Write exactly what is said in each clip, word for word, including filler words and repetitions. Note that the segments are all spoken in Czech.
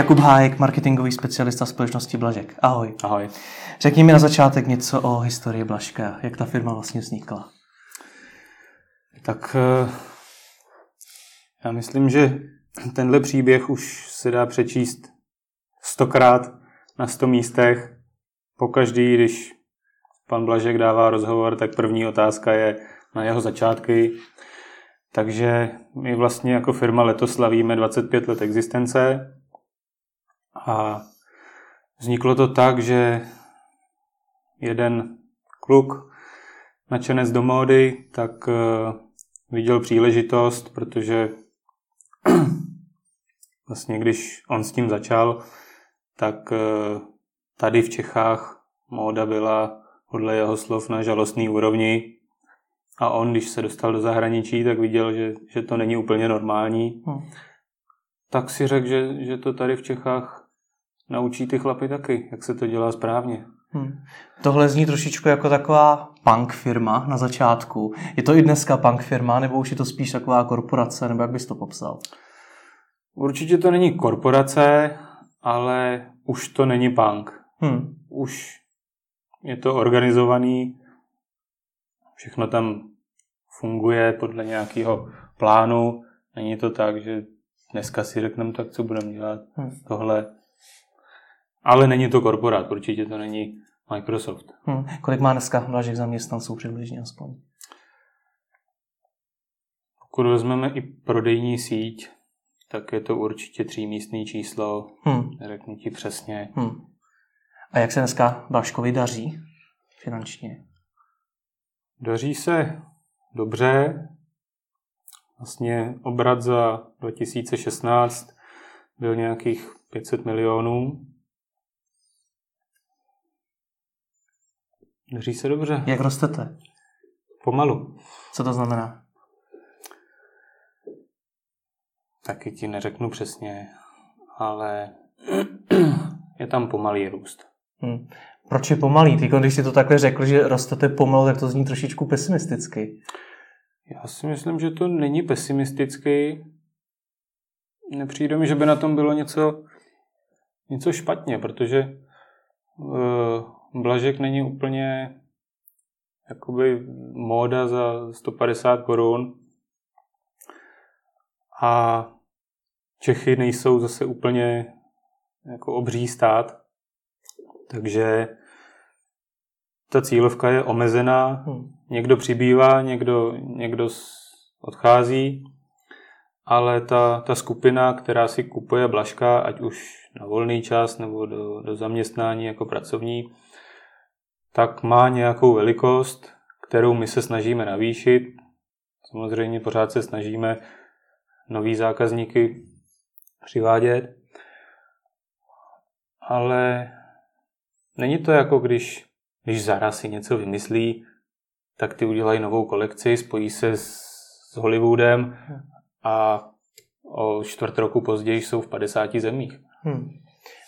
Jakub Hájek, marketingový specialista společnosti Blažek. Ahoj. Ahoj. Řekni mi na začátek něco o historii Blažka, jak ta firma vlastně vznikla. Tak já myslím, že tenhle příběh už se dá přečíst stokrát na sto místech. Pokaždý, když pan Blažek dává rozhovor, tak první otázka je na jeho začátky. Takže my vlastně jako firma letos slavíme dvacet pět let existence a vzniklo to tak, že jeden kluk, nadšenec do módy, tak viděl příležitost, protože vlastně když on s tím začal, tak tady v Čechách móda byla podle jeho slov na žalostný úrovni. A on, když se dostal do zahraničí, tak viděl, že, že to není úplně normální. Hmm. Tak si řekl, že, že to tady v Čechách naučí ty chlapy taky, jak se to dělá správně. Hmm. Tohle zní trošičku jako taková punk firma na začátku. Je to i dneska punk firma, nebo už je to spíš taková korporace, nebo jak bys to popsal? Určitě to není korporace, ale už to není punk. Hmm. Už je to organizovaný, všechno tam funguje podle nějakého plánu. Není to tak, že dneska si řekneme tak, co budeme dělat, hmm. tohle. Ale není to korporát, určitě to není Microsoft. Hmm. Kolik má dneska Blažek zaměstnanců přibližně aspoň? Pokud vezmeme i prodejní síť, tak je to určitě třímístný číslo, hmm. řeknu ti přesně. Hmm. A jak se dneska Blažkovi daří finančně? Daří se dobře. Vlastně obrat za dva tisíce šestnáct byl nějakých pět set milionů. Daří se dobře. Jak rostete? Pomalu. Co to znamená? Taky ti neřeknu přesně, ale je tam pomalý růst. Hmm. Proč je pomalý? Ty, když jsi to takhle řekl, že rostete pomalu, tak to zní trošičku pesimisticky. Já si myslím, že to není pesimisticky. Nepřijde mi, že by na tom bylo něco, něco špatně, protože uh, Blažek není úplně jakoby móda za sto padesát korun a Čechy nejsou zase úplně jako obří stát. Takže ta cílovka je omezená, někdo přibývá, někdo, někdo odchází, ale ta, ta skupina, která si kupuje Blažka, ať už na volný čas nebo do, do zaměstnání jako pracovní, tak má nějakou velikost, kterou my se snažíme navýšit. Samozřejmě pořád se snažíme nový zákazníky přivádět, ale není to jako, když, když Zara si něco vymyslí, tak ty udělají novou kolekci, spojí se s, s Hollywoodem a o čtvrt roku později jsou v padesáti zemích. Hmm.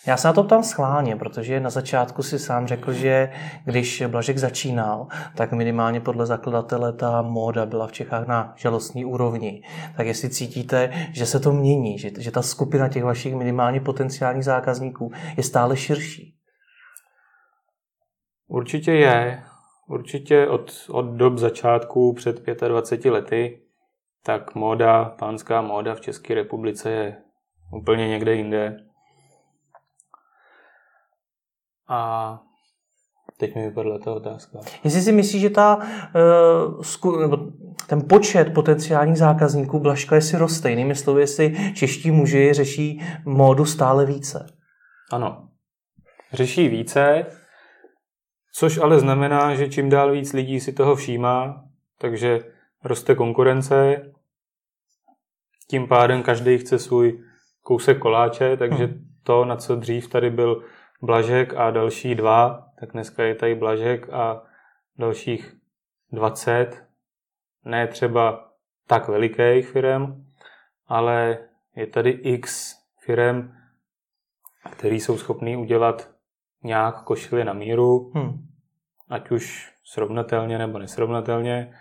Já se na to ptám schválně, protože na začátku si sám řekl, že když Blažek začínal, tak minimálně podle zakladatele ta móda byla v Čechách na žalostný úrovni. Tak jestli cítíte, že se to mění, že, že ta skupina těch vašich minimálně potenciálních zákazníků je stále širší. Určitě je. Určitě od, od dob začátku před dvaceti pěti lety, tak móda, pánská móda v České republice je úplně někde jinde. A teď mi vypadla ta otázka. Jestli si myslíš, že ta, ten počet potenciálních zákazníků Blažka jestli roste, jinými slovy, jestli čeští muži řeší módu stále více. Ano. Řeší více. Což ale znamená, že čím dál víc lidí si toho všímá, takže roste konkurence, tím pádem každý chce svůj kousek koláče, takže to, na co dřív tady byl Blažek a další dva, tak dneska je tady Blažek a dalších dvacet, ne třeba tak velikých firem, ale je tady x firem, který jsou schopný udělat nějak košili na míru, hmm. ať už srovnatelně nebo nesrovnatelně,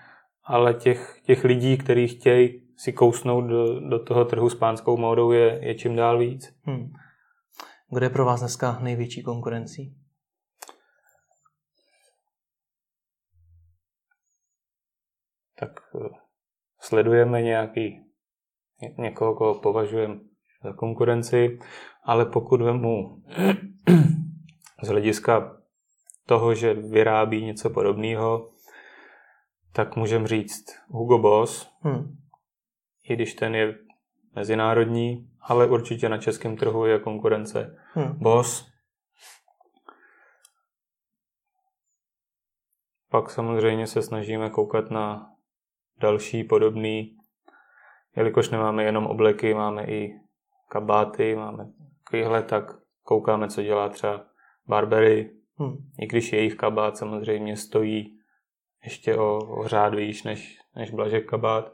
ale těch, těch lidí, kteří chtějí si kousnout do, do toho trhu s pánskou módou, je, je čím dál víc. Hmm. Kde je pro vás dneska největší konkurencí? Tak sledujeme nějaký, někoho, koho považujeme za konkurenci, ale pokud vemu z hlediska toho, že vyrábí něco podobného, tak můžeme říct Hugo Boss, hmm. i když ten je mezinárodní, ale určitě na českém trhu je konkurence hmm. Boss. Pak samozřejmě se snažíme koukat na další podobný, jelikož nemáme jenom obleky, máme i kabáty, máme takovýhle, tak koukáme, co dělá třeba Burberry, hmm. i když jejich kabát samozřejmě stojí ještě o, o řád výš než, než Blažek kabát.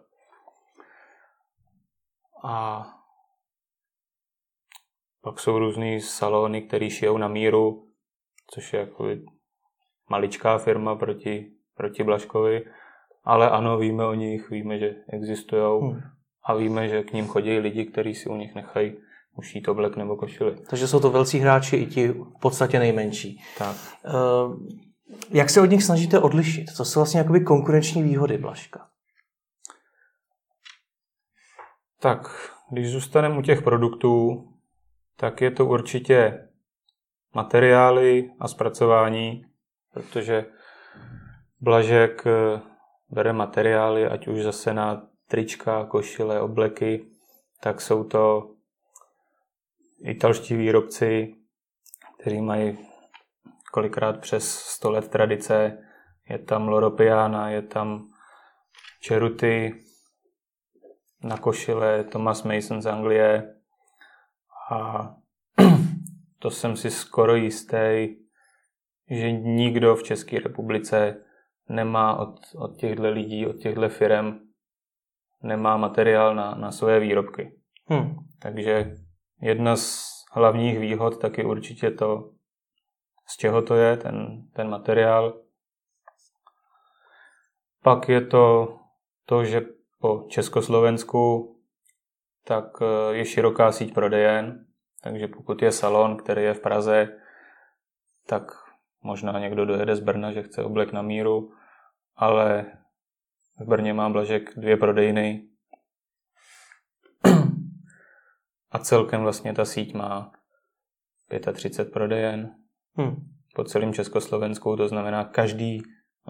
A pak jsou různý salony, které šijou na míru, což je jako maličká firma proti, proti Blažkovi. Ale ano, víme o nich, víme, že existujou hmm. a víme, že k ním chodí lidi, kteří si u nich nechají ušít oblek nebo košili. Takže jsou to velcí hráči i ti v podstatě nejmenší. Tak. Uh, jak se od nich snažíte odlišit? To jsou vlastně jakoby konkurenční výhody Blažka. Tak, když zůstaneme u těch produktů, tak je to určitě materiály a zpracování, protože Blažek bere materiály, ať už zase na trička, košile, obleky, tak jsou to italští výrobci, kteří mají kolikrát přes sto let tradice. Je tam Loro Piana, je tam Cerruti, na košile Thomas Mason z Anglie, a to jsem si skoro jistý, že nikdo v České republice nemá od, od těchto lidí, od těchto firem, nemá materiál na, na své výrobky. Hmm. Takže jedna z hlavních výhod taky určitě to, z čeho to je, ten, ten materiál. Pak je to to, že po Československu tak je široká síť prodejen, takže pokud je salon, který je v Praze, tak možná někdo dojede z Brna, že chce oblek na míru, ale v Brně má Blažek dvě prodejny a celkem vlastně ta síť má třicet pět prodejen hmm. po celém Československu, to znamená každý,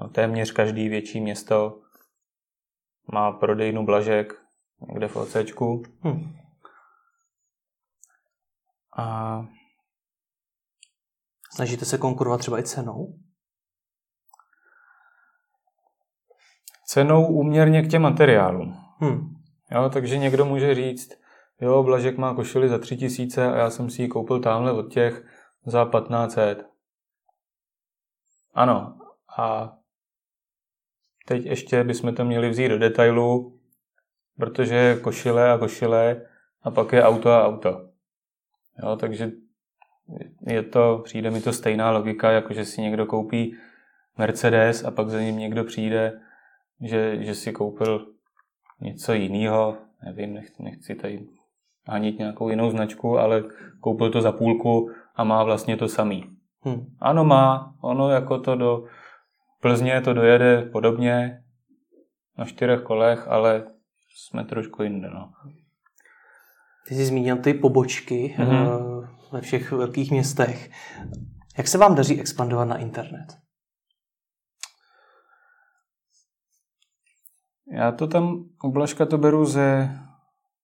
no téměř každý větší město má prodejnu Blažek někde v OCčku. Hmm. A snažíte se konkurovat třeba i cenou? Cenou úměrně k těm materiálům. Hmm. Jo, takže někdo může říct, jo, Blažek má košili za tři tisíce a já jsem si ji koupil támhle od těch za patnáct set. Ano. A teď ještě bychom to měli vzít do detailu, protože je košile a košile a pak je auto a auto. Jo, takže je to, přijde mi to stejná logika, jako že si někdo koupí Mercedes a pak za ním někdo přijde, že, že si koupil něco jiného. Nevím, nechci, nechci tady hanit nějakou jinou značku, ale koupil to za půlku a má vlastně to samý. Hmm. Ano, má. Ono jako to do Plzně to dojede podobně na čtyřech kolech, ale jsme trošku jinde. No. Ty jsi zmínil ty pobočky mm-hmm. ve všech velkých městech. Jak se vám daří expandovat na internet? Já to tam u Blažka to beru ze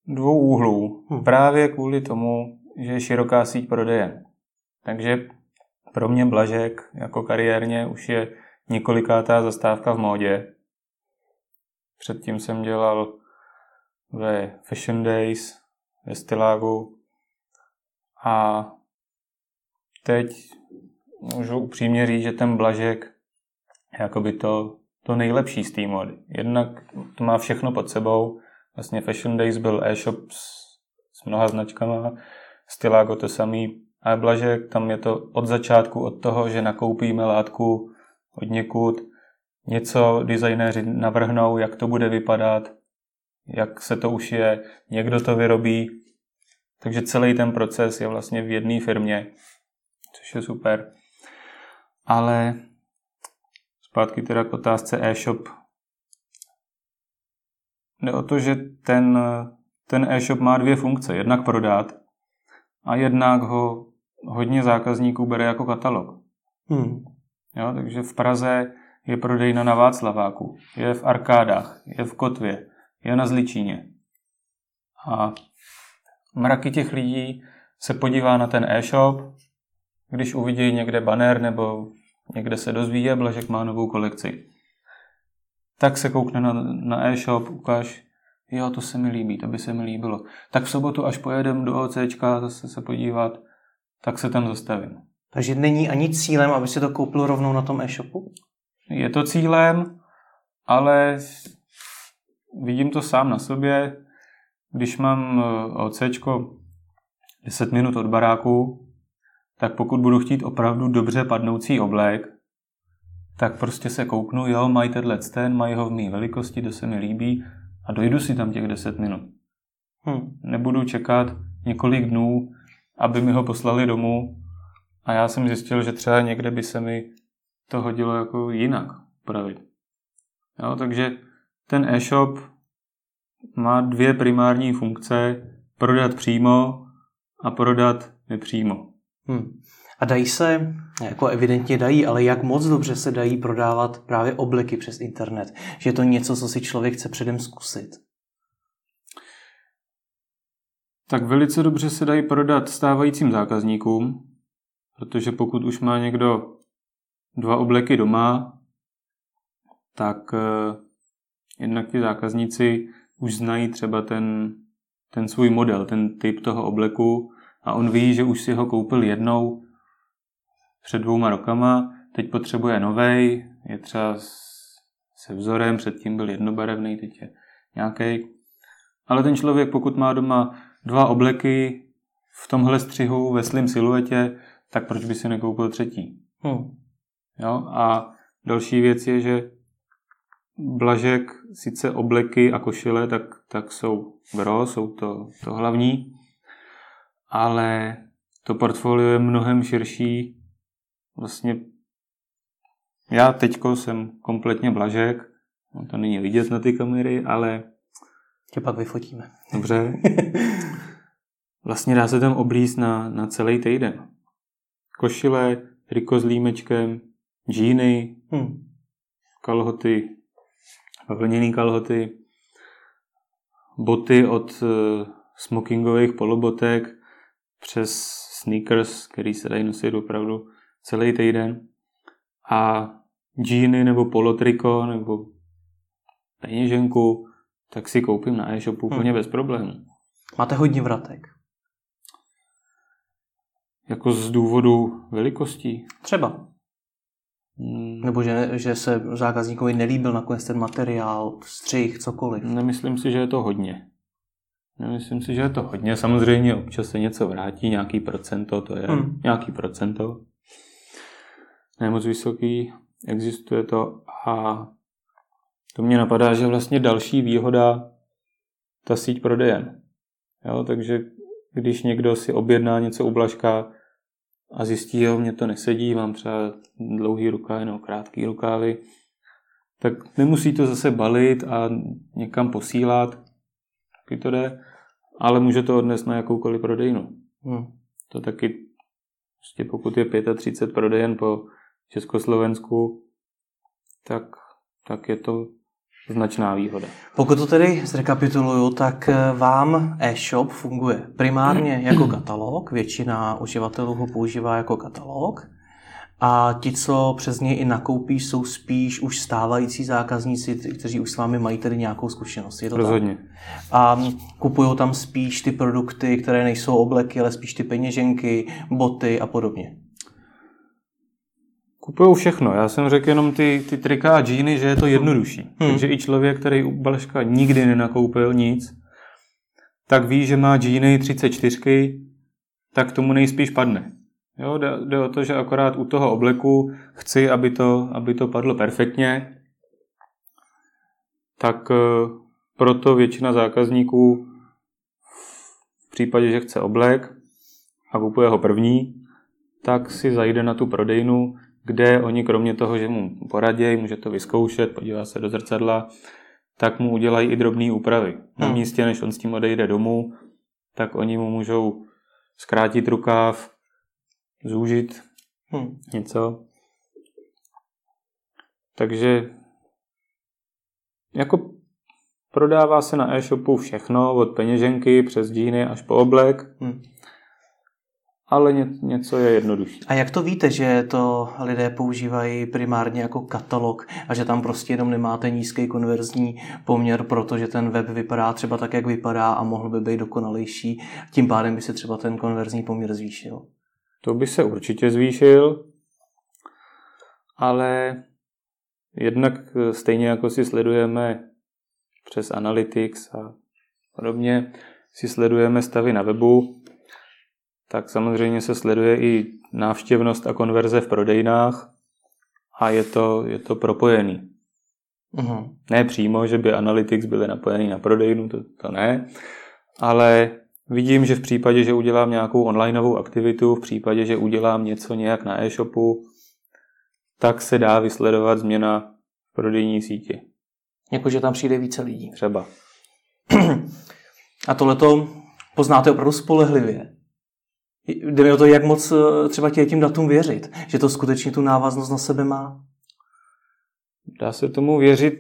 dvou úhlů. Hmm. Právě kvůli tomu, že je široká síť prodeje. Takže pro mě Blažek jako kariérně už je několikátá zastávka v módě. Předtím jsem dělal ve Fashion Days, ve Stylágu a teď můžu upřímně říct, že ten Blažek je jakoby to, to nejlepší z té módy. Jednak to má všechno pod sebou. Vlastně Fashion Days byl e-shop s, s mnoha značkama, Stylágo to samý, a Blažek tam je to od začátku, od toho, že nakoupíme látku od někud, něco designéři navrhnou, jak to bude vypadat, jak se to ušije, někdo to vyrobí, Takže celý ten proces je vlastně v jedné firmě, což je super. Ale zpátky teda k otázce e-shop. Jde o to, že ten, ten e-shop má dvě funkce. Jednak prodat a jednak ho hodně zákazníků bere jako katalog. Hmm. Jo, takže v Praze je prodejna na Václaváku, je v Arkádách, je v Kotvě, je na Zličíně. A mraky těch lidí se podívá na ten e-shop, když uvidí někde banner nebo někde se dozví, že Blažek má novou kolekci. Tak se koukne na, na e-shop, ukáž, jo, to se mi líbí, to by se mi líbilo. Tak v sobotu, až pojedem do OCčka zase se podívat, tak se tam zastavím. Takže není ani cílem, aby se to koupil rovnou na tom e-shopu? Je to cílem, ale vidím to sám na sobě. Když mám OCčko deset minut od baráku, tak pokud budu chtít opravdu dobře padnoucí oblek, tak prostě se kouknu, jo, mají tenhle ten, mají ho v mý velikosti, to se mi líbí a dojdu si tam těch deset minut. Hm. Nebudu čekat několik dnů, aby mi ho poslali domů a já jsem zjistil, že třeba někde by se mi to hodilo jako jinak upravit. Jo, takže ten e-shop má dvě primární funkce, prodat přímo a prodat nepřímo. Hmm. A dají se, jako evidentně dají, ale jak moc dobře se dají prodávat právě obleky přes internet? Že je to něco, co si člověk chce předem zkusit? Tak velice dobře se dají prodat stávajícím zákazníkům, protože pokud už má někdo dva obleky doma, tak jednak ti zákazníci už znají třeba ten, ten svůj model, ten typ toho obleku a on ví, že už si ho koupil jednou před dvouma rokama, teď potřebuje novej, je třeba se vzorem, předtím byl jednobarevný, teď je nějakej. Ale ten člověk, pokud má doma dva obleky v tomhle střihu, ve slim siluetě, tak proč by si nekoupil třetí? Hmm. Jo? A další věc je, že Blažek, sice obleky a košile, tak, tak jsou gro, jsou to, to hlavní, ale to portfolio je mnohem širší. Vlastně já teďko jsem kompletně Blažek, no to není vidět na ty kamery, ale... Tě pak vyfotíme. Dobře. Vlastně dá se tam oblíst na, na celý týden. Košile, triko s límečkem, džíny, hmm. kalhoty, vlněný kalhoty, boty od smokingových polobotek přes sneakers, který se dají nosit opravdu celý týden, a džíny nebo polotriko nebo peněženku, tak si koupím na e-shopu úplně hmm. bez problémů. Máte hodně vratek? Jako z důvodu velikostí? Třeba. Hmm. Nebo že, že se zákazníkovi nelíbil nakonec ten materiál, střih, cokoliv. Nemyslím si, že je to hodně. Nemyslím si, že je to hodně. Samozřejmě občas se něco vrátí, nějaký procento, to je hmm. nějaký procento. Nemoc vysoký, existuje to a to mě napadá, že vlastně další výhoda ta síť prodejem. Jo, takže když někdo si objedná něco u Blažka a zjistí, jo, mě to nesedí, mám třeba dlouhý rukávy nebo krátký rukávy, tak nemusí to zase balit a někam posílat, taky to jde, ale může to odnést na jakoukoliv prodejnu. Hmm. To taky, prostě pokud je třicet pět prodejen po Československu, tak, tak je to značná výhoda. Pokud to tedy zrekapituluju, tak vám e-shop funguje primárně jako katalog, většina uživatelů ho používá jako katalog a ti, co přes něj i nakoupí, jsou spíš už stávající zákazníci, kteří už s vámi mají tedy nějakou zkušenost. Je to Rozhodně. Tak? A kupují tam spíš ty produkty, které nejsou obleky, ale spíš ty peněženky, boty a podobně. Kupují všechno. Já jsem řekl jenom ty, ty trika a džíny, že je to jednodušší. Hmm. Takže i člověk, který u Blažka nikdy nenakoupil nic, tak ví, že má džíny třicet čtyři, tak tomu nejspíš padne. Jo, jde, jde o to, že akorát u toho obleku chci, aby to, aby to padlo perfektně, tak proto většina zákazníků V případě, že chce oblek a kupuje ho první, tak si zajde na tu prodejnu, kde oni kromě toho, že mu poradějí, může to vyzkoušet, podívá se do zrcadla, tak mu udělají i drobné úpravy. Na místě, než on s tím odejde domů, tak oni mu můžou zkrátit rukáv, zúžit hmm. něco. Takže jako prodává se na e-shopu všechno, od peněženky přes džíny až po oblek, hmm. ale ně, něco je jednodušší. A jak to víte, že to lidé používají primárně jako katalog a že tam prostě jenom nemáte nízký konverzní poměr, protože ten web vypadá třeba tak, jak vypadá a mohl by být dokonalejší, tím pádem by se třeba ten konverzní poměr zvýšil? To by se určitě zvýšil, ale jednak stejně jako si sledujeme přes Analytics a podobně, si sledujeme stavy na webu, tak samozřejmě se sleduje i návštěvnost a konverze v prodejnách a je to, je to propojený. Uhum. Ne přímo, že by Analytics byly napojený na prodejnu, to, to ne, ale vidím, že v případě, že udělám nějakou onlineovou aktivitu, v případě, že udělám něco nějak na e-shopu, tak se dá vysledovat změna v prodejní síti. Jakože tam přijde více lidí. Třeba. A tohleto poznáte opravdu spolehlivě. Jde mi o to, jak moc třeba tě tím datům věřit. Že to skutečně tu návaznost na sebe má. Dá se tomu věřit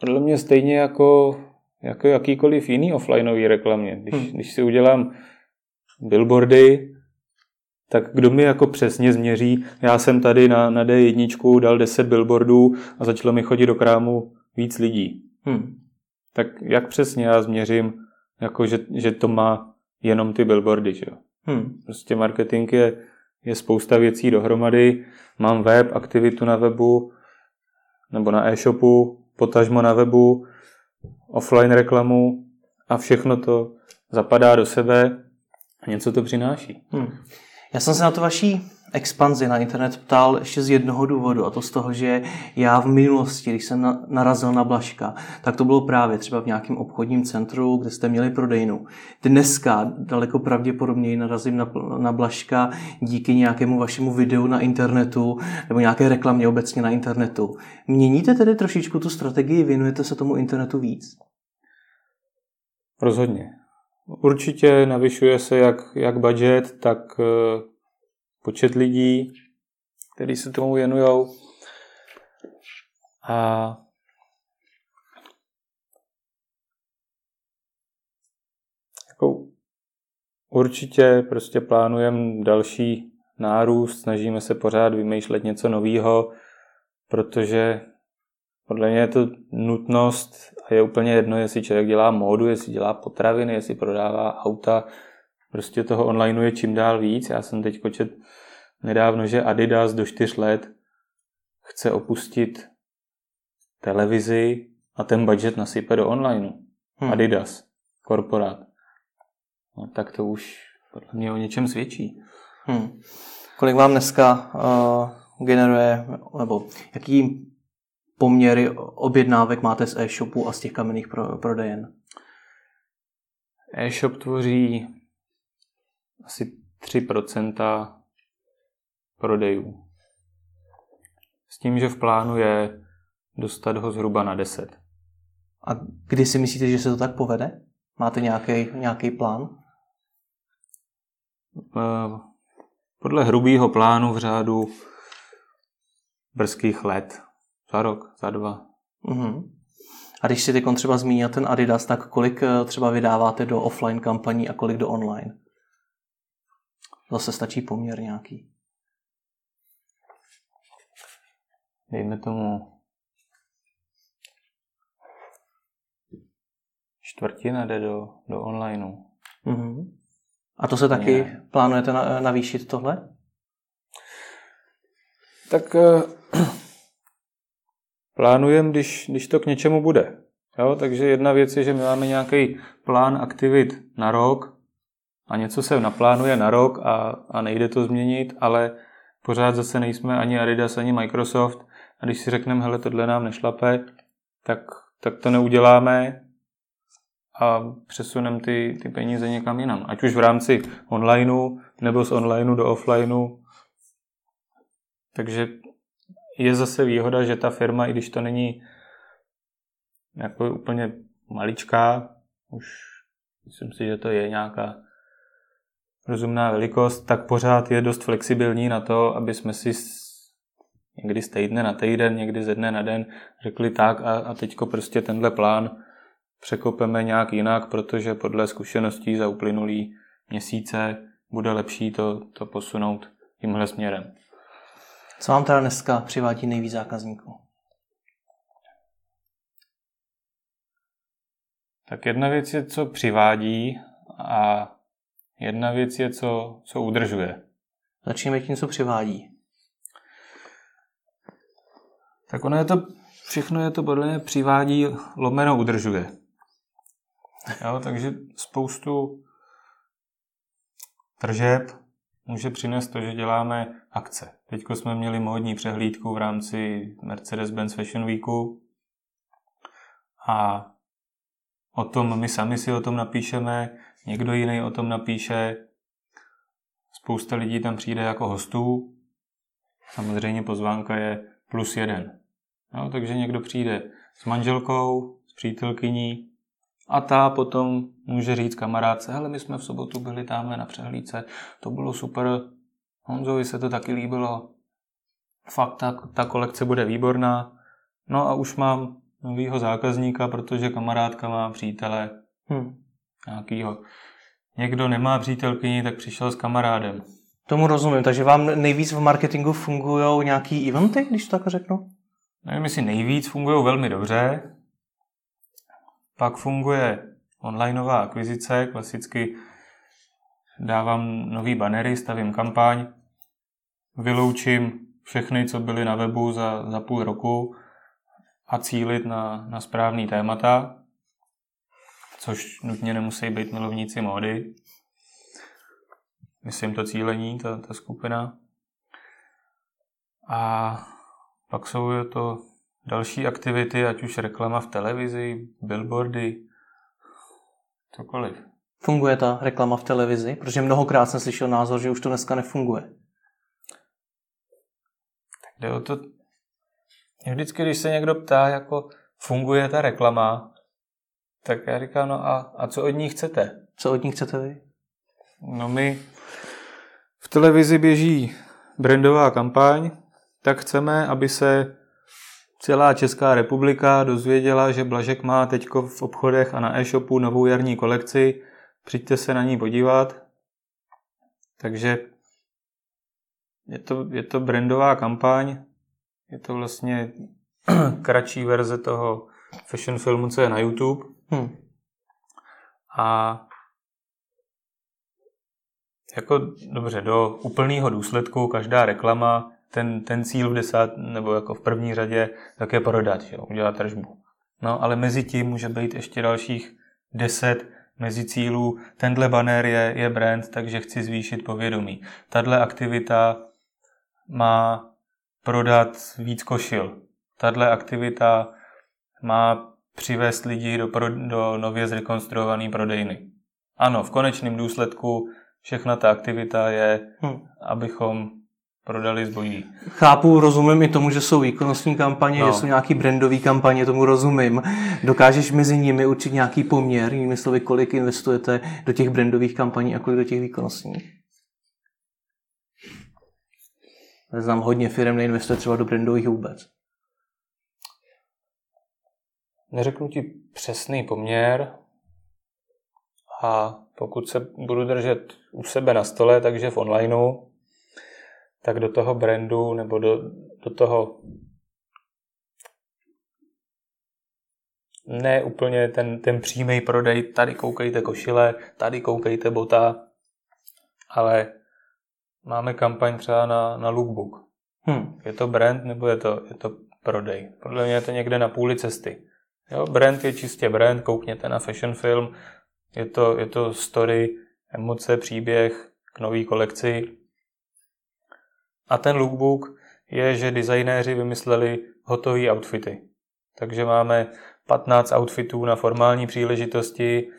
podle mě stejně jako, jako jakýkoliv jiný offlineový reklamě. Když, hmm. když si udělám billboardy, tak kdo mi jako přesně změří, já jsem tady na, na dé jedna dal deset billboardů a začalo mi chodit do krámu víc lidí. Hmm. Tak jak přesně já změřím, jako že, že to má jenom ty billboardy, že jo? Hmm. Prostě marketing je, je spousta věcí dohromady. Mám web, aktivitu na webu, nebo na e-shopu, potažmo na webu, offline reklamu a všechno to zapadá do sebe a něco to přináší. Hmm. Já jsem se na to vaší expanzi na internet ptal ještě z jednoho důvodu, a to z toho, že já v minulosti, když jsem narazil na Blažka, tak to bylo právě třeba v nějakém obchodním centru, kde jste měli prodejnu. Dneska daleko pravděpodobněji narazím na, na Blažka díky nějakému vašemu videu na internetu nebo nějaké reklamě obecně na internetu. Měníte tedy trošičku tu strategii, věnujete se tomu internetu víc? Rozhodně. Určitě navyšuje se jak, jak budget, tak počet lidí, kteří se tomu věnujou. A jako určitě prostě plánujeme další nárůst, snažíme se pořád vymýšlet něco nového, protože podle mě je to nutnost a je úplně jedno, jestli člověk dělá módu, jestli dělá potraviny, jestli prodává auta. Prostě toho online je čím dál víc. Já jsem teď četl nedávno, že Adidas do čtyř let chce opustit televizi a ten budget nasype do online. Hmm. Adidas, korporát. No, tak to už podle mě o něčem svědčí. Hmm. Kolik vám dneska uh, generuje, nebo jaký poměry objednávek máte z e-shopu a z těch kamenných pro, prodejen? E-shop tvoří asi tři procenta prodejů. S tím, že v plánu je dostat ho zhruba na deset. A kdy si myslíte, že se to tak povede? Máte nějaký, nějaký plán? Podle hrubýho plánu v řádu brzkých let. Za rok, za dva. Uhum. A když si teď třeba zmínil ten Adidas, tak kolik třeba vydáváte do offline kampaní a kolik do online? Zase stačí poměr nějaký. Dejme tomu čtvrtina jde do, do online. Uhum. A to se taky ne. plánujete na, navýšit tohle? Tak uh... plánujeme, když, když to k něčemu bude. Jo? Takže jedna věc je, že my máme nějaký plán aktivit na rok a něco se naplánuje na rok a, a nejde to změnit, ale pořád zase nejsme ani Adidas, ani Microsoft a když si řekneme, hele, tohle nám nešlape, tak, tak to neuděláme a přesunem ty, ty peníze někam jinam. Ať už v rámci onlineu, nebo z onlineu do offlineu. Takže je zase výhoda, že ta firma, i když to není jako úplně maličká, už myslím si, že to je nějaká rozumná velikost, tak pořád je dost flexibilní na to, aby jsme si někdy z týdne na týden, někdy ze dne na den řekli tak a, a teďko prostě tenhle plán překopeme nějak jinak, protože podle zkušeností za uplynulý měsíce bude lepší to, to posunout tímhle směrem. Co vám teda dneska přivádí nejvíc zákazníků? Tak jedna věc je, co přivádí, a jedna věc je, co, co udržuje. Začněme tím, co přivádí. Tak ono je to, všechno je to podle mě přivádí, lomeno udržuje. Jo, takže spoustu tržeb může přinést to, že děláme akce. Teďko jsme měli módní přehlídku v rámci Mercedes-Benz Fashion Weeku a o tom my sami si o tom napíšeme, někdo jiný o tom napíše, spousta lidí tam přijde jako hostů, samozřejmě pozvánka je plus jeden. No, takže někdo přijde s manželkou, s přítelkyní a ta potom může říct kamarádce, hele, my jsme v sobotu byli tamhle na přehlídce, to bylo super, Honzovi se to taky líbilo, fakt ta, ta kolekce bude výborná, no a už mám novýho zákazníka, protože kamarádka má přítele hmm. nějakýho. Někdo nemá přítelkyni, tak přišel s kamarádem. Tomu rozumím, takže vám nejvíc v marketingu fungují nějaký eventy, když to tak řeknu? Nevím, jestli nejvíc, fungují velmi dobře. Pak funguje onlineová akvizice, klasicky dávám nový banery, stavím kampaň, vyloučím všechny, co byly na webu za, za půl roku a cílit na, na správný témata, což nutně nemusí být milovníci módy. Myslím to cílení, ta, ta skupina. A pak jsou to další aktivity, ať už reklama v televizi, billboardy, cokoliv. Funguje ta reklama v televizi? Protože mnohokrát jsem slyšel názor, že už to dneska nefunguje. Tak jde o to... Vždycky, když se někdo ptá, jako funguje ta reklama, tak já říkám, no a, a co od ní chcete? Co od ní chcete vy? No my v televizi běží brandová kampaň, tak chceme, aby se celá Česká republika dozvěděla, že Blažek má teďko v obchodech a na e-shopu novou jarní kolekci. Přijďte se na ní podívat. Takže je to, je to brandová kampaň. Je to vlastně kratší verze toho fashion filmu, co je na YouTube. Hmm. A jako dobře, do úplného důsledku každá reklama, ten, ten cíl v desát, nebo jako v první řadě, tak je prodat, že jo, udělat tržbu. No, ale mezi tím může být ještě dalších deset mezi cílů. Tenhle banner je, je brand, takže chci zvýšit povědomí. Tahle aktivita má prodat víc košil. Tahle aktivita má přivést lidi do, pro, do nově zrekonstruované prodejny. Ano, v konečném důsledku všechna ta aktivita je, hmm. abychom prodali zboží. Chápu, rozumím i tomu, že jsou výkonnostní kampaně, no. Že jsou nějaký brandové kampaně, tomu rozumím. Dokážeš mezi nimi určit nějaký poměr, jinými slovy, kolik investujete do těch brandových kampaní a kolik do těch výkonnostních? Znám hodně firem, neinvestuje třeba do brandových vůbec. Neřeknu ti přesný poměr a pokud se budu držet u sebe na stole, takže v onlineu, tak do toho brandu nebo do, do toho ne úplně ten, ten přímý prodej, tady koukejte košile, tady koukejte bota, ale máme kampaň třeba na, na lookbook. Hmm. Je to brand nebo je to, je to prodej? Podle mě je to někde na půli cesty. Jo, brand je čistě brand, koukněte na fashion film, je to, je to story, emoce, příběh k nový kolekci. A ten lookbook je, že designéři vymysleli hotové outfity. Takže máme patnáct outfitů na formální příležitosti,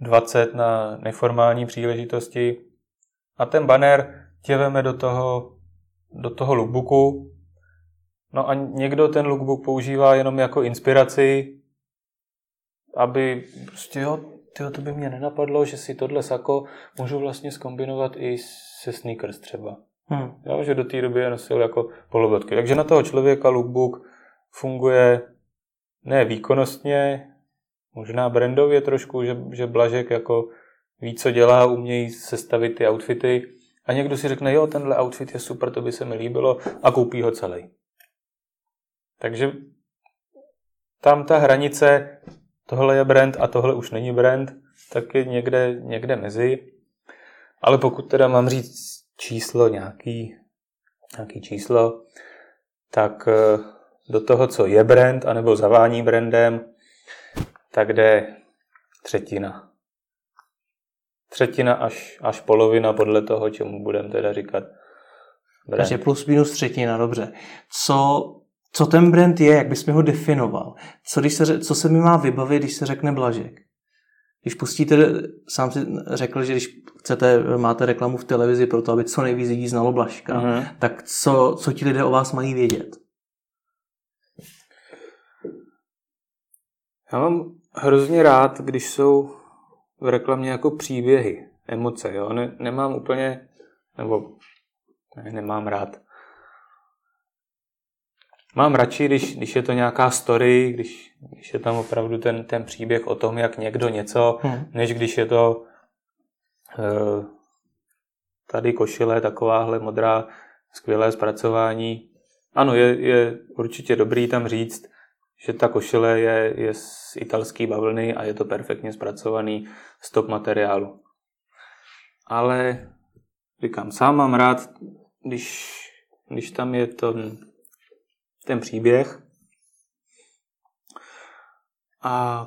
dvacet na neformální příležitosti. A ten banner tě veme do toho, do toho lookbooku. No a někdo ten lookbook používá jenom jako inspiraci, aby prostě jo, tyjo, to by mě nenapadlo, že si tohle sako můžu vlastně zkombinovat i se sneakers třeba. Hmm. Jo, že do té doby je nosil jako polobotky. Takže na toho člověka lookbook funguje ne výkonnostně, možná brandově trošku, že, že Blažek jako ví, co dělá, umějí sestavit ty outfity. A někdo si řekne, jo, tenhle outfit je super, to by se mi líbilo a koupí ho celý. Takže tam ta hranice, tohle je brand a tohle už není brand, tak je někde, někde mezi. Ale pokud teda mám říct číslo, nějaký, nějaký číslo, tak do toho, co je brand, anebo zavání brandem, tak jde třetina. Třetina až, až polovina podle toho, čemu budeme teda říkat brand. Takže plus minus třetina, dobře. Co... Co ten brand je, jak bys mi ho definoval? Co, když se, co se mi má vybavit, když se řekne Blažek? Když pustíte, sám si řekl, že když chcete, máte reklamu v televizi pro to, aby co nejvíc lidí znalo Blažka, mm-hmm. tak co, co ti lidé o vás mají vědět? Já mám hrozně rád, když jsou v reklamě jako příběhy, emoce. Jo? Ne, nemám úplně, nebo ne, nemám rád. Mám radši, když, když je to nějaká story, když, když je tam opravdu ten, ten příběh o tom, jak někdo něco, hmm. než když je to e, tady košile, takováhle modrá, skvělé zpracování. Ano, je, je určitě dobrý tam říct, že ta košile je, je z italský bavlny a je to perfektně zpracovaný z top materiálu. Ale říkám, sám mám rád, když, když tam je to... ten příběh. A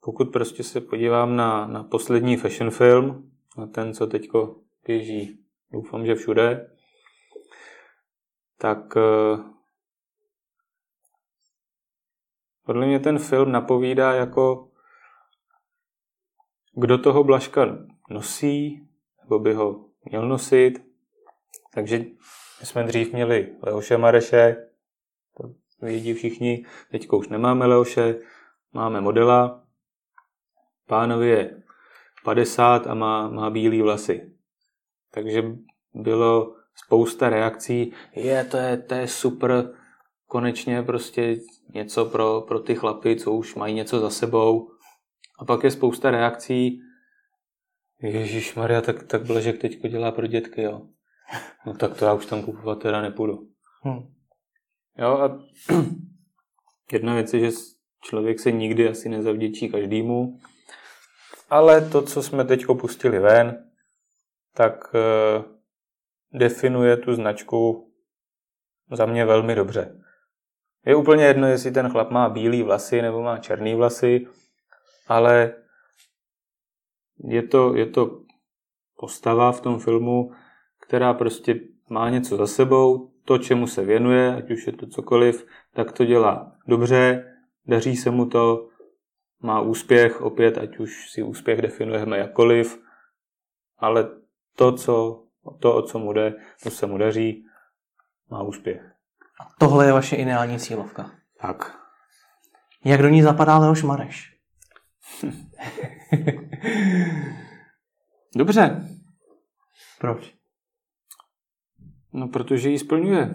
pokud prostě se podívám na, na poslední fashion film, na ten, co teďko běží, doufám, že všude, tak eh, podle mě ten film napovídá jako kdo toho Blažka nosí, nebo by ho měl nosit. Takže my jsme dřív měli Leoše Mareše, to vědí všichni, teďko už nemáme Leoše, máme modela, pánovi je padesát a má, má bílý vlasy. Takže bylo spousta reakcí, je to je, to je super, konečně prostě něco pro, pro ty chlapy, co už mají něco za sebou. A pak je spousta reakcí, ježišmarja, tak, tak Blažek teďko dělá pro dětky, jo. No tak to já už tam kupovat teda nepůjdu. Hmm. Jo a jedna věc je, že člověk se nikdy asi nezavděčí každému, ale to, co jsme teď pustili ven, tak eh, definuje tu značku za mě velmi dobře. Je úplně jedno, jestli ten chlap má bílý vlasy nebo má černý vlasy, ale je to, je to postava v tom filmu, která prostě má něco za sebou, to, čemu se věnuje, ať už je to cokoliv, tak to dělá dobře, daří se mu to, má úspěch, opět, ať už si úspěch definujeme jakkoliv, ale to, co, to o co mu jde, to se mu daří, má úspěch. A tohle je vaše ideální cílovka. Tak. Jak do ní zapadá Leoš Mareš? Dobře. Proč? No, protože ji splňuje.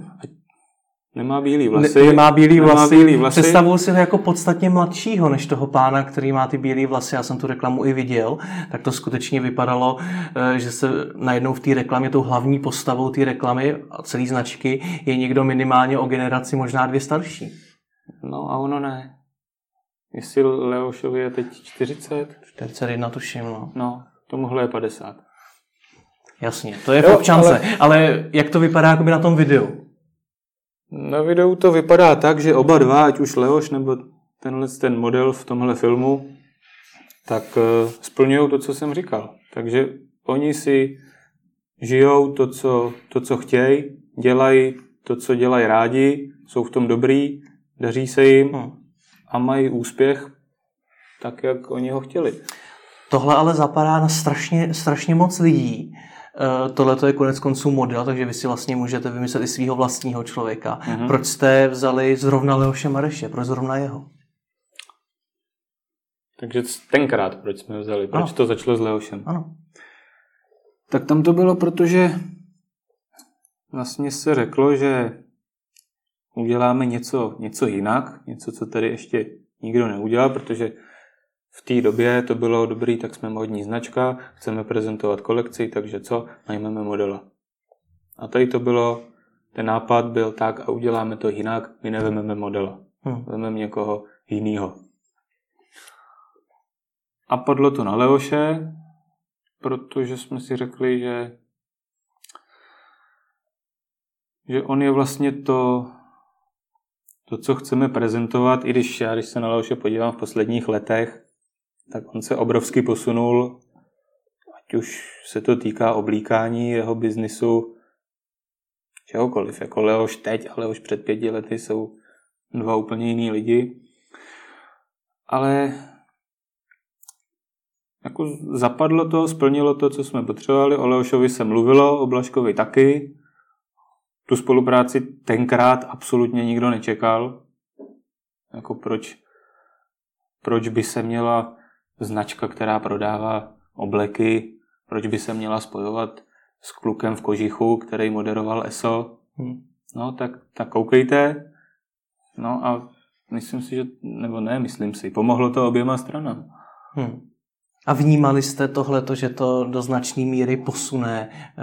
Nemá bílý vlasy. Ne, nemá bílý vlasy. Bílý vlasy. Představuji si ho jako podstatně mladšího než toho pána, který má ty bílý vlasy. Já jsem tu reklamu i viděl. Tak to skutečně vypadalo, že se najednou v té reklamě, tou hlavní postavou té reklamy a celý značky je někdo minimálně o generaci, možná dvě starší. No a ono ne. Jestli Leošovi je teď čtyřicet? čtyřicet jedna tuším, no. No, tomuhle je padesát. Jasně, to je jo, v občance, ale... ale jak to vypadá jakoby na tom videu? Na videu to vypadá tak, že oba dva, ať už Leoš nebo tenhle ten model v tomhle filmu, tak uh, splňují to, co jsem říkal. Takže oni si žijou to, co, to, co chtějí, dělají to, co dělají rádi, jsou v tom dobrý, daří se jim hmm. a mají úspěch tak, jak oni ho chtěli. Tohle ale zapadá na strašně, strašně moc lidí. Tohle to je konec konců model, takže vy si vlastně můžete vymyslet i svého vlastního člověka. Mm-hmm. Proč jste vzali zrovna Leoše Mareše? Proč zrovna jeho? Takže tenkrát proč jsme vzali? Proč ano. To začalo s Leošem? Ano. Tak tam to bylo, protože vlastně se řeklo, že uděláme něco, něco jinak, něco, co tady ještě nikdo neudělal, protože v té době to bylo dobrý, tak jsme modní značka, chceme prezentovat kolekci, takže co? Najmeme modela. A tady to bylo, ten nápad byl tak a uděláme to jinak, my nevezmeme modela. Hmm. Vezmeme někoho jinýho. A padlo to na Leoše, protože jsme si řekli, že, že on je vlastně to, to, co chceme prezentovat, i když já, když se na Leoše podívám v posledních letech, tak on se obrovsky posunul, ať už se to týká oblíkání, jeho biznisu, čehokoliv. Jako Leoš teď a Leoš před pěti lety jsou dva úplně jiný lidi. Ale jako zapadlo to, splnilo to, co jsme potřebovali. O Leošovi se mluvilo, o Blažkovi taky. Tu spolupráci tenkrát absolutně nikdo nečekal. Jako proč, proč by se měla značka, která prodává obleky, proč by se měla spojovat s klukem v kožichu, který moderoval ESO. No, tak, tak koukejte. No a myslím si, že, nebo ne, myslím si, pomohlo to oběma stranám. Hmm. A vnímali jste tohleto, že to do značné míry posune eh,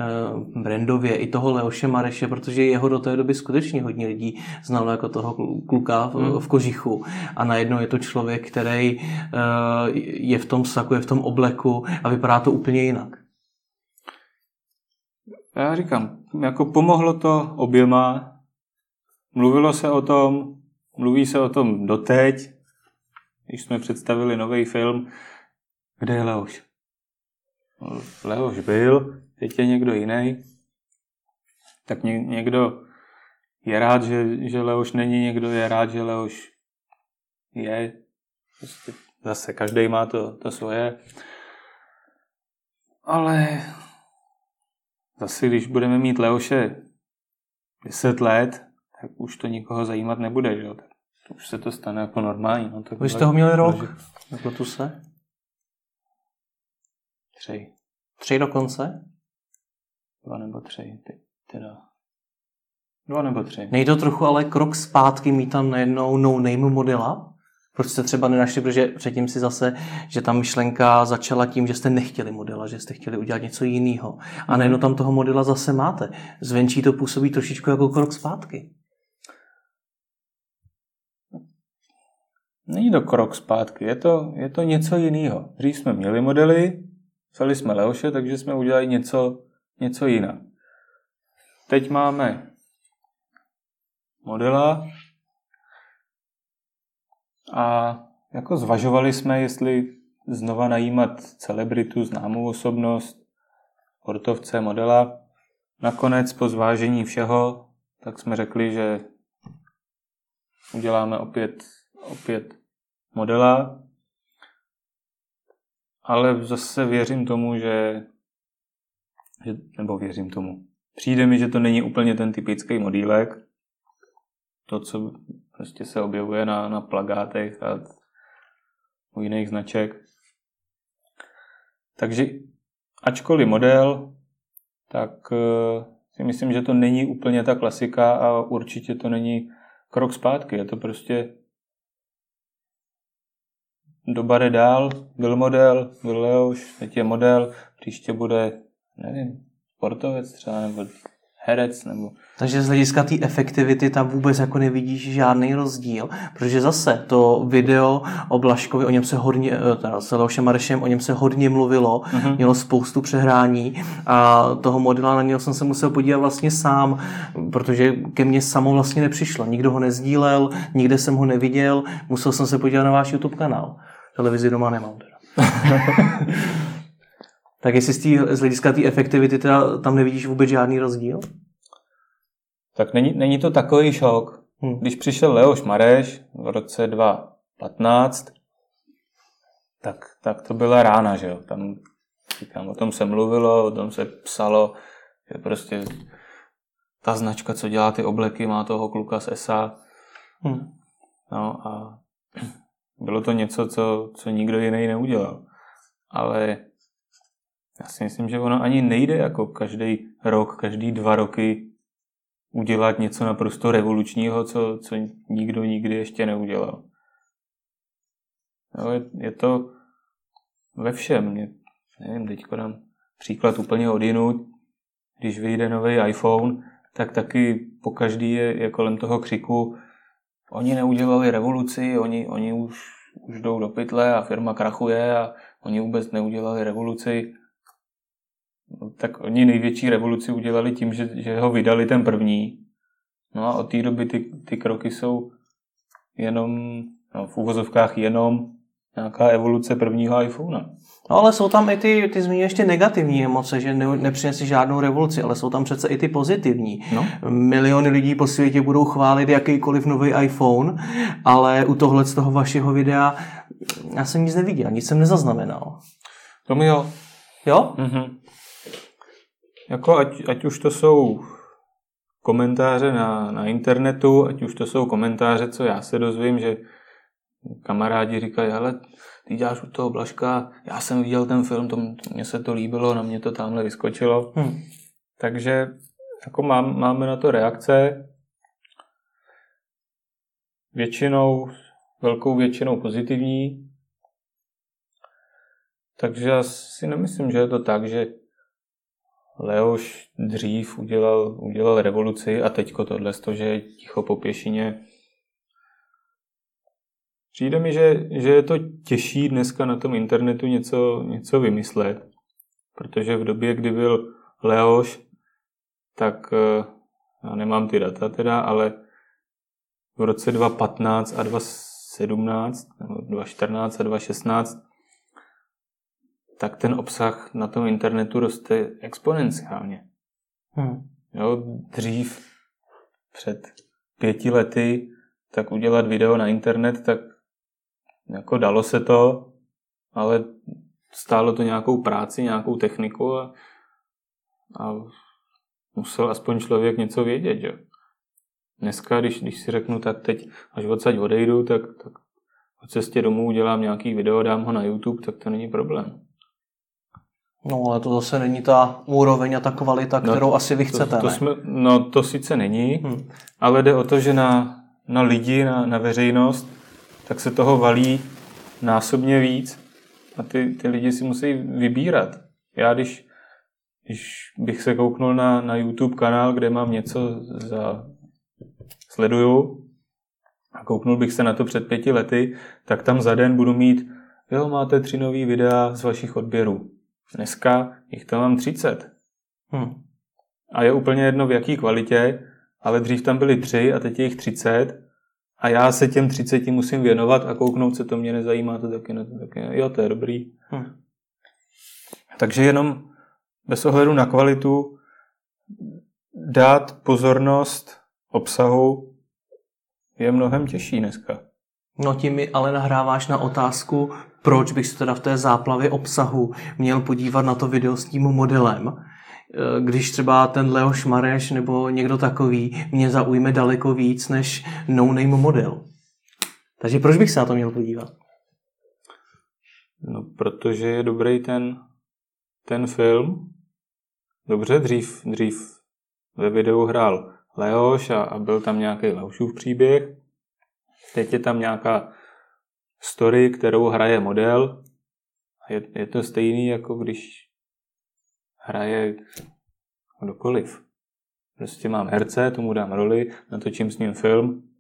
brandově i toho Leoše Mareše, protože jeho do té doby skutečně hodně lidí znalo jako toho kluka v, hmm. v kožichu. A najednou je to člověk, který eh, je v tom saku, je v tom obleku a vypadá to úplně jinak. Já říkám, jako pomohlo to oběma. Mluvilo se o tom, mluví se o tom doteď, když jsme představili nový film. Kde je Leoš? Leoš byl, teď je někdo jiný. Tak někdo je rád, že, že Leoš není, někdo je rád, že Leoš je. Zase každý má to, to svoje. Ale zase, když budeme mít Leoše deset let, tak už to nikoho zajímat nebude. Že? Tak už se to stane jako normální. No, vy jste ho měli rok? Nebo tu se? Tři. Tři dokonce? Dva nebo tři, ty, teda. Dva nebo tři. Nejde trochu ale krok zpátky mít tam najednou no-name modela? Proč jste třeba nenašli, protože předtím si zase, že ta myšlenka začala tím, že jste nechtěli modela, že jste chtěli udělat něco jiného. A najednou tam toho modela zase máte. Zvenčí to působí trošičku jako krok zpátky. Není to krok zpátky, je to, je to něco jiného. Dřív jsme měli modely, vzali jsme Leoše, takže jsme udělali něco, něco jinak. Teď máme modela a jako zvažovali jsme, jestli znova najímat celebritu, známou osobnost, sportovce, modela. Nakonec po zvážení všeho, tak jsme řekli, že uděláme opět, opět modela. Ale zase věřím tomu, že, že... Nebo věřím tomu. Přijde mi, že to není úplně ten typický modílek. To, co prostě se objevuje na, na plakátech a u jiných značek. Takže ačkoliv model, tak uh, si myslím, že to není úplně ta klasika a určitě to není krok zpátky. Je to prostě... Doba jde dál, byl model, byl Leoš, teď je model, příště bude, nevím, sportovec třeba, nebo herec, nebo... Takže z hlediska té efektivity tam vůbec jako nevidíš žádný rozdíl, protože zase to video o Blažkovi, o něm se hodně, teda se Leošem Marešem, o něm se hodně mluvilo, mm-hmm. mělo spoustu přehrání a toho modela na něho jsem se musel podívat vlastně sám, protože ke mně samo vlastně nepřišlo, nikdo ho nezdílel, nikde jsem ho neviděl, musel jsem se podívat na váš YouTube kanál. Televizi doma nemám teda. Tak jestli z, tý, z hlediska té efektivity teda tam nevidíš vůbec žádný rozdíl? Tak není, není to takový šok. Hmm. Když přišel Leoš Mareš v roce patnáct, tak, tak to byla rána, že jo. Tam, říkám, o tom se mluvilo, o tom se psalo, že prostě ta značka, co dělá ty obleky, má toho kluka z S A. Hmm. No a bylo to něco, co, co nikdo jiný neudělal. Ale já si myslím, že ono ani nejde jako každý rok, každý dva roky udělat něco naprosto revolučního, co, co nikdo nikdy ještě neudělal. No, je, je to ve všem. Mě, nevím, teďko dám příklad úplně odjinud. Když vyjde nový iPhone, tak taky po každý je, je kolem toho křiku. Oni neudělali revoluci, oni, oni už, už jdou do pytle a firma krachuje a oni vůbec neudělali revoluci. No, tak oni největší revoluci udělali tím, že, že ho vydali ten první. No a od té doby ty, ty kroky jsou jenom, no, v uvozovkách jenom nějaká evoluce prvního iPhonea. No ale jsou tam i ty, ty zmíníš ty negativní emoce, že ne, nepřinesli žádnou revoluci, ale jsou tam přece i ty pozitivní. No. Miliony lidí po světě budou chválit jakýkoliv nový iPhone, ale u tohle z toho vašeho videa já jsem nic neviděl, nic jsem nezaznamenal. To mi jo. Jo? Mhm. Jako ať, ať už to jsou komentáře na, na internetu, ať už to jsou komentáře, co já se dozvím, že kamarádi říkají, hele, ty děláš u toho Blažka, já jsem viděl ten film, to, mně se to líbilo, na mě to tamhle vyskočilo. Hmm. Takže jako mám, máme na to reakce. Většinou, velkou většinou pozitivní. Takže já si nemyslím, že je to tak, že Leoš dřív udělal, udělal revoluci a teďko tohle, že je ticho po pěšině. Přijde mi, že, že je to těžší dneska na tom internetu něco, něco vymyslet, protože v době, kdy byl Leoš, tak já nemám ty data teda, ale v roce dva tisíce patnáct a dva tisíce sedmnáct, nebo dva tisíce čtrnáct a dva tisíce šestnáct, tak ten obsah na tom internetu roste exponenciálně. Hmm. Jo, dřív před pěti lety tak udělat video na internet, tak jako dalo se to, ale stálo to nějakou práci, nějakou techniku a, a musel aspoň člověk něco vědět, jo. Dneska, když, když si řeknu, tak teď až odsaď odejdu, tak, tak po cestě domů udělám nějaký video, dám ho na YouTube, tak to není problém. No ale to zase není ta úroveň a ta kvalita, kterou no, asi vy chcete, to, to jsme, no to sice není, hmm. ale jde o to, že na na lidi, na, na veřejnost, tak se toho valí násobně víc a ty, ty lidi si musí vybírat. Já, když, když bych se kouknul na, na YouTube kanál, kde mám něco za sleduju a kouknul bych se na to před pěti lety, tak tam za den budu mít, jo, máte tři nový videa z vašich odběrů. Dneska jich tam mám třicet. Hmm. A je úplně jedno, v jaký kvalitě, ale dřív tam byly tři a teď je jich třicet a já se těm třiceti musím věnovat a kouknout se, to mě nezajímá, to taky ne, to taky ne. Jo, to je dobrý. Hm. Takže jenom bez ohledu na kvalitu dát pozornost obsahu je mnohem těžší dneska. No tím mi ale nahráváš na otázku, proč bych se teda v té záplavě obsahu měl podívat na to video s tím modelem, když třeba ten Leoš Mareš nebo někdo takový mě zaujme daleko víc než no-name model. Takže proč bych se na to měl podívat? No, protože je dobrý ten, ten film. Dobře, dřív, dřív ve videu hrál Leoš a, a byl tam nějaký Leošův příběh. Teď je tam nějaká story, kterou hraje model. Je, je to stejný, jako když hraje kdokoliv. Prostě mám herce, tomu dám roli, natočím s ním film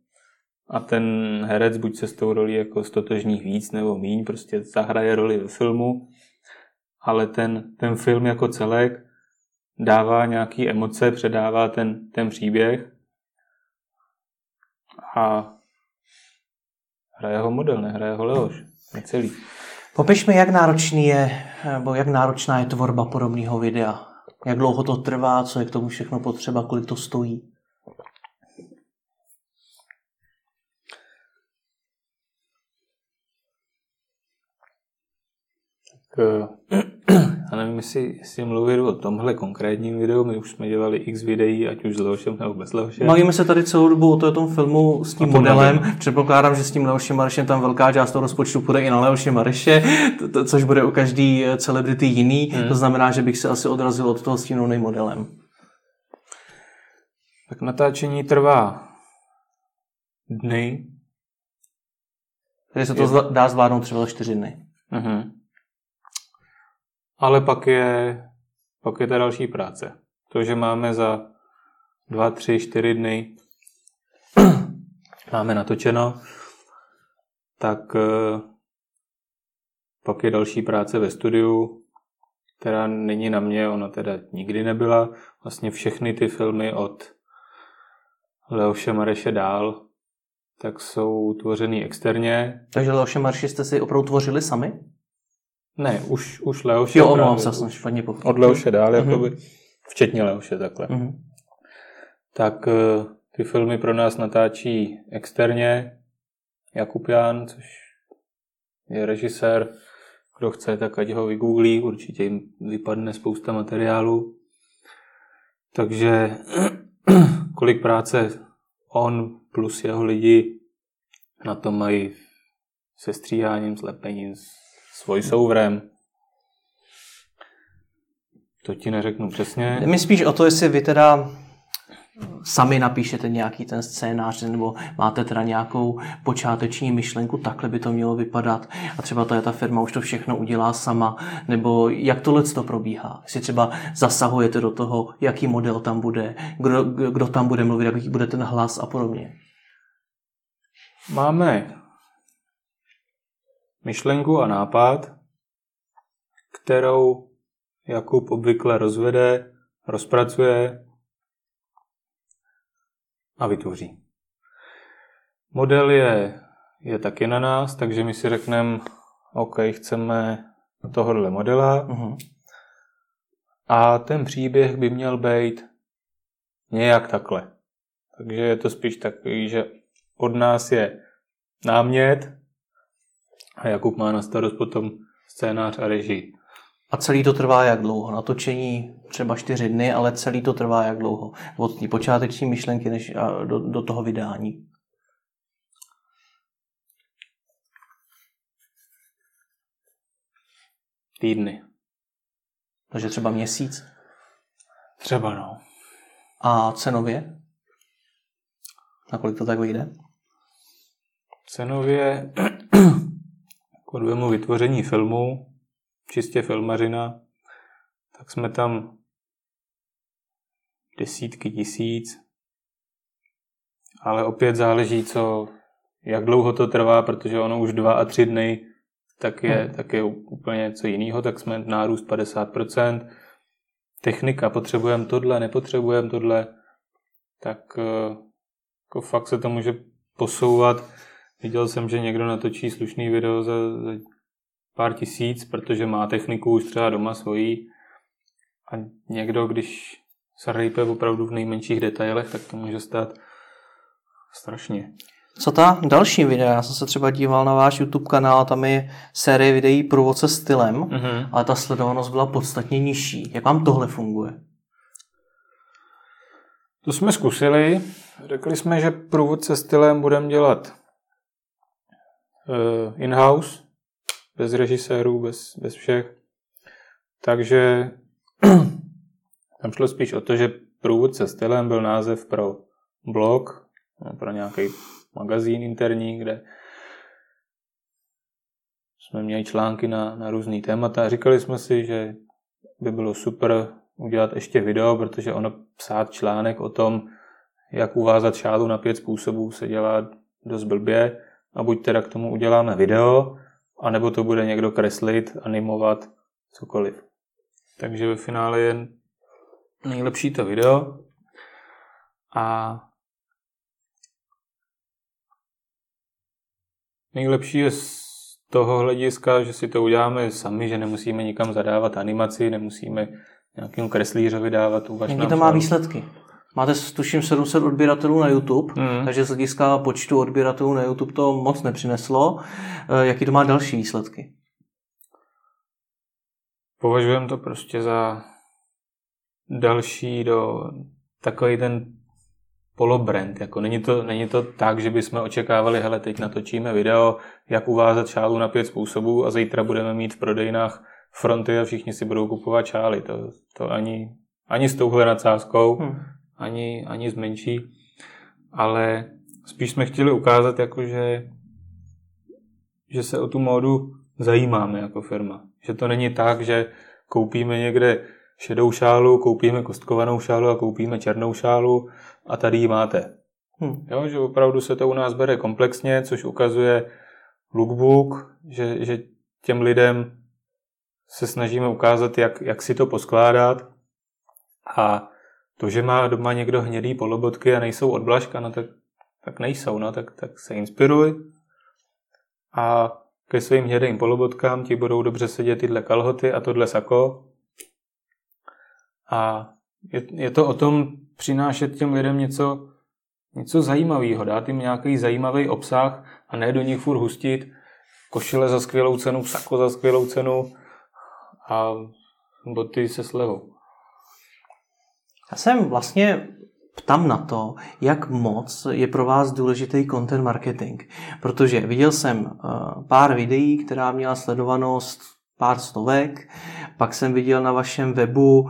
a ten herec buď se s tou rolí jako stotožní víc nebo míň, prostě zahraje roli ve filmu, ale ten, ten film jako celek dává nějaké emoce, předává ten, ten příběh a hraje ho model, nehraje ho Leoš. Necelý. Popiš mi, jak náročný je, nebo jak náročná je tvorba podobného videa. Jak dlouho to trvá, co je k tomu všechno potřeba, kolik to stojí. já nevím, jestli, jestli mluvím o tomhle konkrétním videu, my už jsme dělali x videí, ať už s Leošem nebo bez Leoše. Bavíme se tady celou dobu o to, tom filmu s tím modelem, nevím. Předpokládám, že s tím Leošem Marešem tam velká část toho rozpočtu půjde i na Leoše Mareše, to, to, což bude u každý celebrity jiný, hmm. to znamená, že bych se asi odrazil od toho s tím novým modelem. Tak natáčení trvá dny. Takže se to zla, dá zvládnout třeba čtyři dny. Mhm. Ale pak je, pak je ta další práce. To, že máme za dva, tři, čtyři dny máme natočeno, tak pak je další práce ve studiu, která není na mě, ona teda nikdy nebyla. Vlastně všechny ty filmy od Leoše Mareše dál, tak jsou tvořený externě. Takže Leoše Mareši jste si opravdu tvořili sami? Ne, už, už Leoše. Jo, omlouvám se, jsem špatně pochopil. Od Leoše dál, mm-hmm. jakoby, včetně Leoše, takhle. Mm-hmm. Tak ty filmy pro nás natáčí externě Jakub Ján, což je režisér. Kdo chce, tak ať ho vygooglí, určitě jim vypadne spousta materiálu. Takže kolik práce on plus jeho lidi na tom mají se stříháním, s lepením, s voiceoverem. To ti neřeknu přesně. My spíš o to, jestli vy teda sami napíšete nějaký ten scénář, nebo máte teda nějakou počáteční myšlenku, takhle by to mělo vypadat a třeba ta, ta firma už to všechno udělá sama, nebo jak tohle to probíhá? Jestli třeba zasahujete do toho, jaký model tam bude, kdo, kdo tam bude mluvit, jaký bude ten hlas a podobně. Máme myšlenku a nápad, kterou Jakub obvykle rozvede, rozpracuje a vytvoří. Model je, je taky na nás, takže my si řekneme, OK, chceme tohohle modela uh-huh. a ten příběh by měl být nějak takhle. Takže je to spíš takový, že od nás je námět a Jakub má na starost potom scénář a režii. A celý to trvá jak dlouho? Natočení třeba čtyři dny, ale celý to trvá jak dlouho? Od té počáteční myšlenky než do, do toho vydání. Týdny. Takže třeba měsíc? Třeba no. A cenově? Nakolik to tak vyjde? Cenově odvemu vytvoření filmu, čistě filmařina, tak jsme tam desítky tisíc, ale opět záleží, co, jak dlouho to trvá, protože ono už dva a tři dny, tak je, hmm. tak je úplně něco jiného, tak jsme nárůst padesát procent. Technika, potřebujeme tohle, nepotřebujeme tohle, tak jako fakt se to může posouvat. Viděl jsem, že někdo natočí slušný video za, za pár tisíc, protože má techniku už třeba doma svojí a někdo, když se rejpe opravdu v nejmenších detailech, tak to může stát strašně. Co ta další videa? Já jsem se třeba díval na váš YouTube kanál, tam je série videí průvodce stylem, mm-hmm. ale ta sledovanost byla podstatně nižší. Jak vám tohle funguje? To jsme zkusili. Řekli jsme, že průvodce stylem budeme dělat uh, in-house, bez režisérů, bez, bez všech. Takže tam šlo spíš o to, že průvodce stylem byl název pro blog, pro nějaký magazín interní, kde jsme měli články na, na různý témata. Říkali jsme si, že by bylo super udělat ještě video, protože ono psát článek o tom, jak uvázat šálu na pět způsobů, se dělá dost blbě. A buď teda k tomu uděláme video, a nebo to bude někdo kreslit, animovat, cokoliv. Takže ve finále je nejlepší to video. A nejlepší je z toho hlediska, že si to uděláme sami, že nemusíme nikam zadávat animaci, nemusíme nějakým kreslířovi dávat uvaž. Někdy to má výsledky. Máte tuším sedm set odběratelů na YouTube, mm. takže z hlediska počtu odběratelů na YouTube to moc nepřineslo. Jaký to má další výsledky? Považujeme to prostě za další do takový ten polobrand. Jako není, to, není to tak, že bychom očekávali, hele, teď natočíme video, jak uvázat šálu na pět způsobů a zítra budeme mít v prodejnách fronty a všichni si budou kupovat šály. To, to ani, ani s touhle nadsázkou, hmm. ani, ani s menší. Ale spíš jsme chtěli ukázat, jako že, že se o tu módu zajímáme jako firma. Že to není tak, že koupíme někde šedou šálu, koupíme kostkovanou šálu a koupíme černou šálu a tady ji máte. Hmm. Jo, že opravdu se to u nás bere komplexně, což ukazuje lookbook, že, že těm lidem se snažíme ukázat, jak, jak si to poskládat. A to, že má doma někdo hnědý polobotky a nejsou od Blažka, no tak, tak nejsou, no tak, tak se inspiruj. A ke svým hnědým polobotkám ti budou dobře sedět tyhle kalhoty a tohle sako. A je, je to o tom přinášet těm lidem něco, něco zajímavého, dát jim nějaký zajímavý obsah a ne do nich furt hustit košile za skvělou cenu, sako za skvělou cenu a boty se slevou. Já jsem vlastně ptám na to, jak moc je pro vás důležitý content marketing. Protože viděl jsem pár videí, která měla sledovanost pár stovek, pak jsem viděl na vašem webu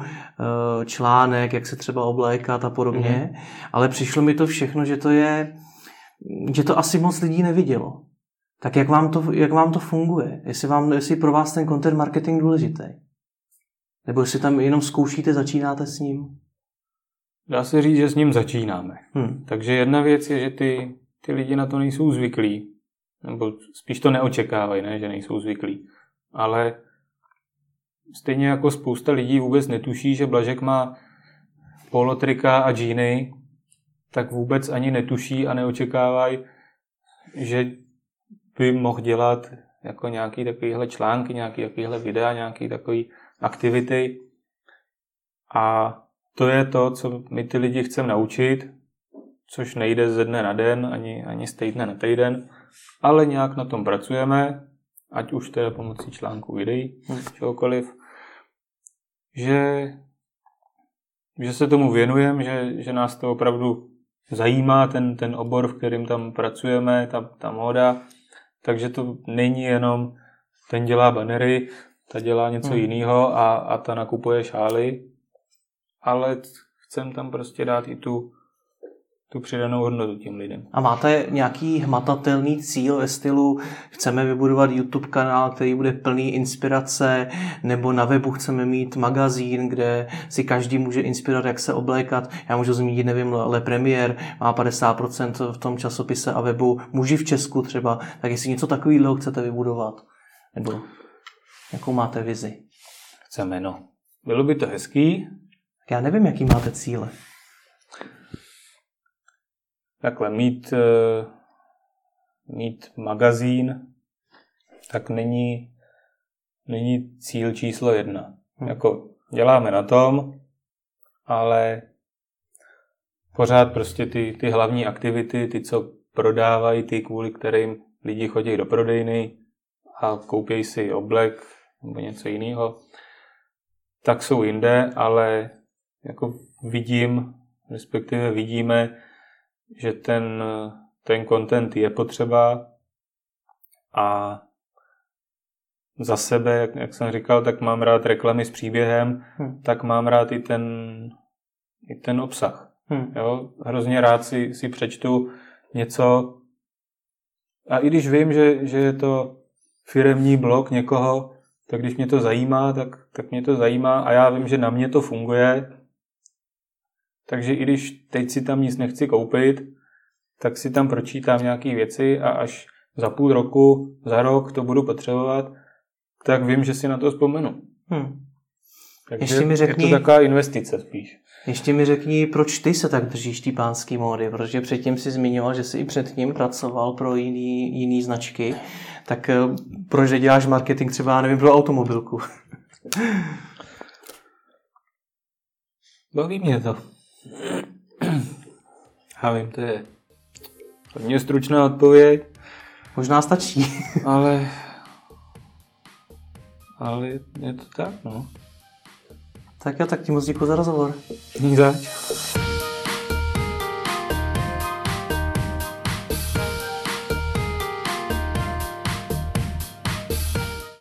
článek, jak se třeba oblékat a podobně, mm. ale přišlo mi to všechno, že to je, že to asi moc lidí nevidělo. Tak jak vám to, jak vám to funguje? Jestli, vám, jestli pro vás ten content marketing důležitý? Nebo jestli tam jenom zkoušíte, začínáte s ním? Dá se říct, že s ním začínáme. Hmm. Takže jedna věc je, že ty, ty lidi na to nejsou zvyklí. Nebo spíš to neočekávají, ne? Že nejsou zvyklí. Ale stejně jako spousta lidí vůbec netuší, že Blažek má polotrika a džíny, tak vůbec ani netuší a neočekávají, že by mohl dělat jako nějaký takovýhle články, nějaký takovýhle videa, nějaký takový aktivity. A to je to, co my ty lidi chceme naučit, což nejde ze dne na den, ani, ani z týdne na týden, ale nějak na tom pracujeme, ať už teda pomocí článku videí, čehokoliv, že, že se tomu věnujeme, že, že nás to opravdu zajímá, ten, ten obor, v kterým tam pracujeme, ta, ta móda, takže to není jenom ten dělá banery, ta dělá něco hmm. jiného a, a ta nakupuje šály, ale chcem tam prostě dát i tu, tu přidanou hodnotu těm lidem. A máte nějaký hmatatelný cíl ve stylu, chceme vybudovat YouTube kanál, který bude plný inspirace, nebo na webu chceme mít magazín, kde si každý může inspirovat, jak se oblékat. Já můžu zmínit, nevím, Le Premier má padesát procent v tom časopise a webu, muži v Česku třeba, tak jestli něco takového chcete vybudovat, nebo jakou máte vizi? Chceme, no. Bylo by to hezký. Já nevím, jaký máte cíle. Takhle, mít, mít magazín, tak není, není cíl číslo jedna. Hmm. Jako děláme na tom, ale pořád prostě ty, ty hlavní aktivity, ty, co prodávají, ty, kvůli kterým lidi chodí do prodejny a koupějí si oblek nebo něco jiného, tak jsou jinde, ale jako vidím, respektive vidíme, že ten, ten content je potřeba a za sebe, jak, jak jsem říkal, tak mám rád reklamy s příběhem, hmm. tak mám rád i ten, i ten obsah. Hmm. Jo? Hrozně rád si, si přečtu něco a i když vím, že, že je to firemní blog někoho, tak když mě to zajímá, tak, tak mě to zajímá a já vím, že na mě to funguje. Takže i když teď si tam nic nechci koupit, tak si tam pročítám nějaké věci a až za půl roku, za rok to budu potřebovat, tak vím, že si na to vzpomenu. Hmm. Takže mi řekni, je to taková investice spíš. Ještě mi řekni, proč ty se tak držíš ty pánský módy, protože předtím si zmiňoval, že jsi i předtím pracoval pro jiný, jiný značky, tak proč děláš marketing třeba, nevím, pro automobilku? Baví mě to. Já vím, to je hodně stručná odpověď. Možná stačí. Ale ale je to tak, no. Tak jo, tak ti moc děkuji za rozhovor. Nic zač.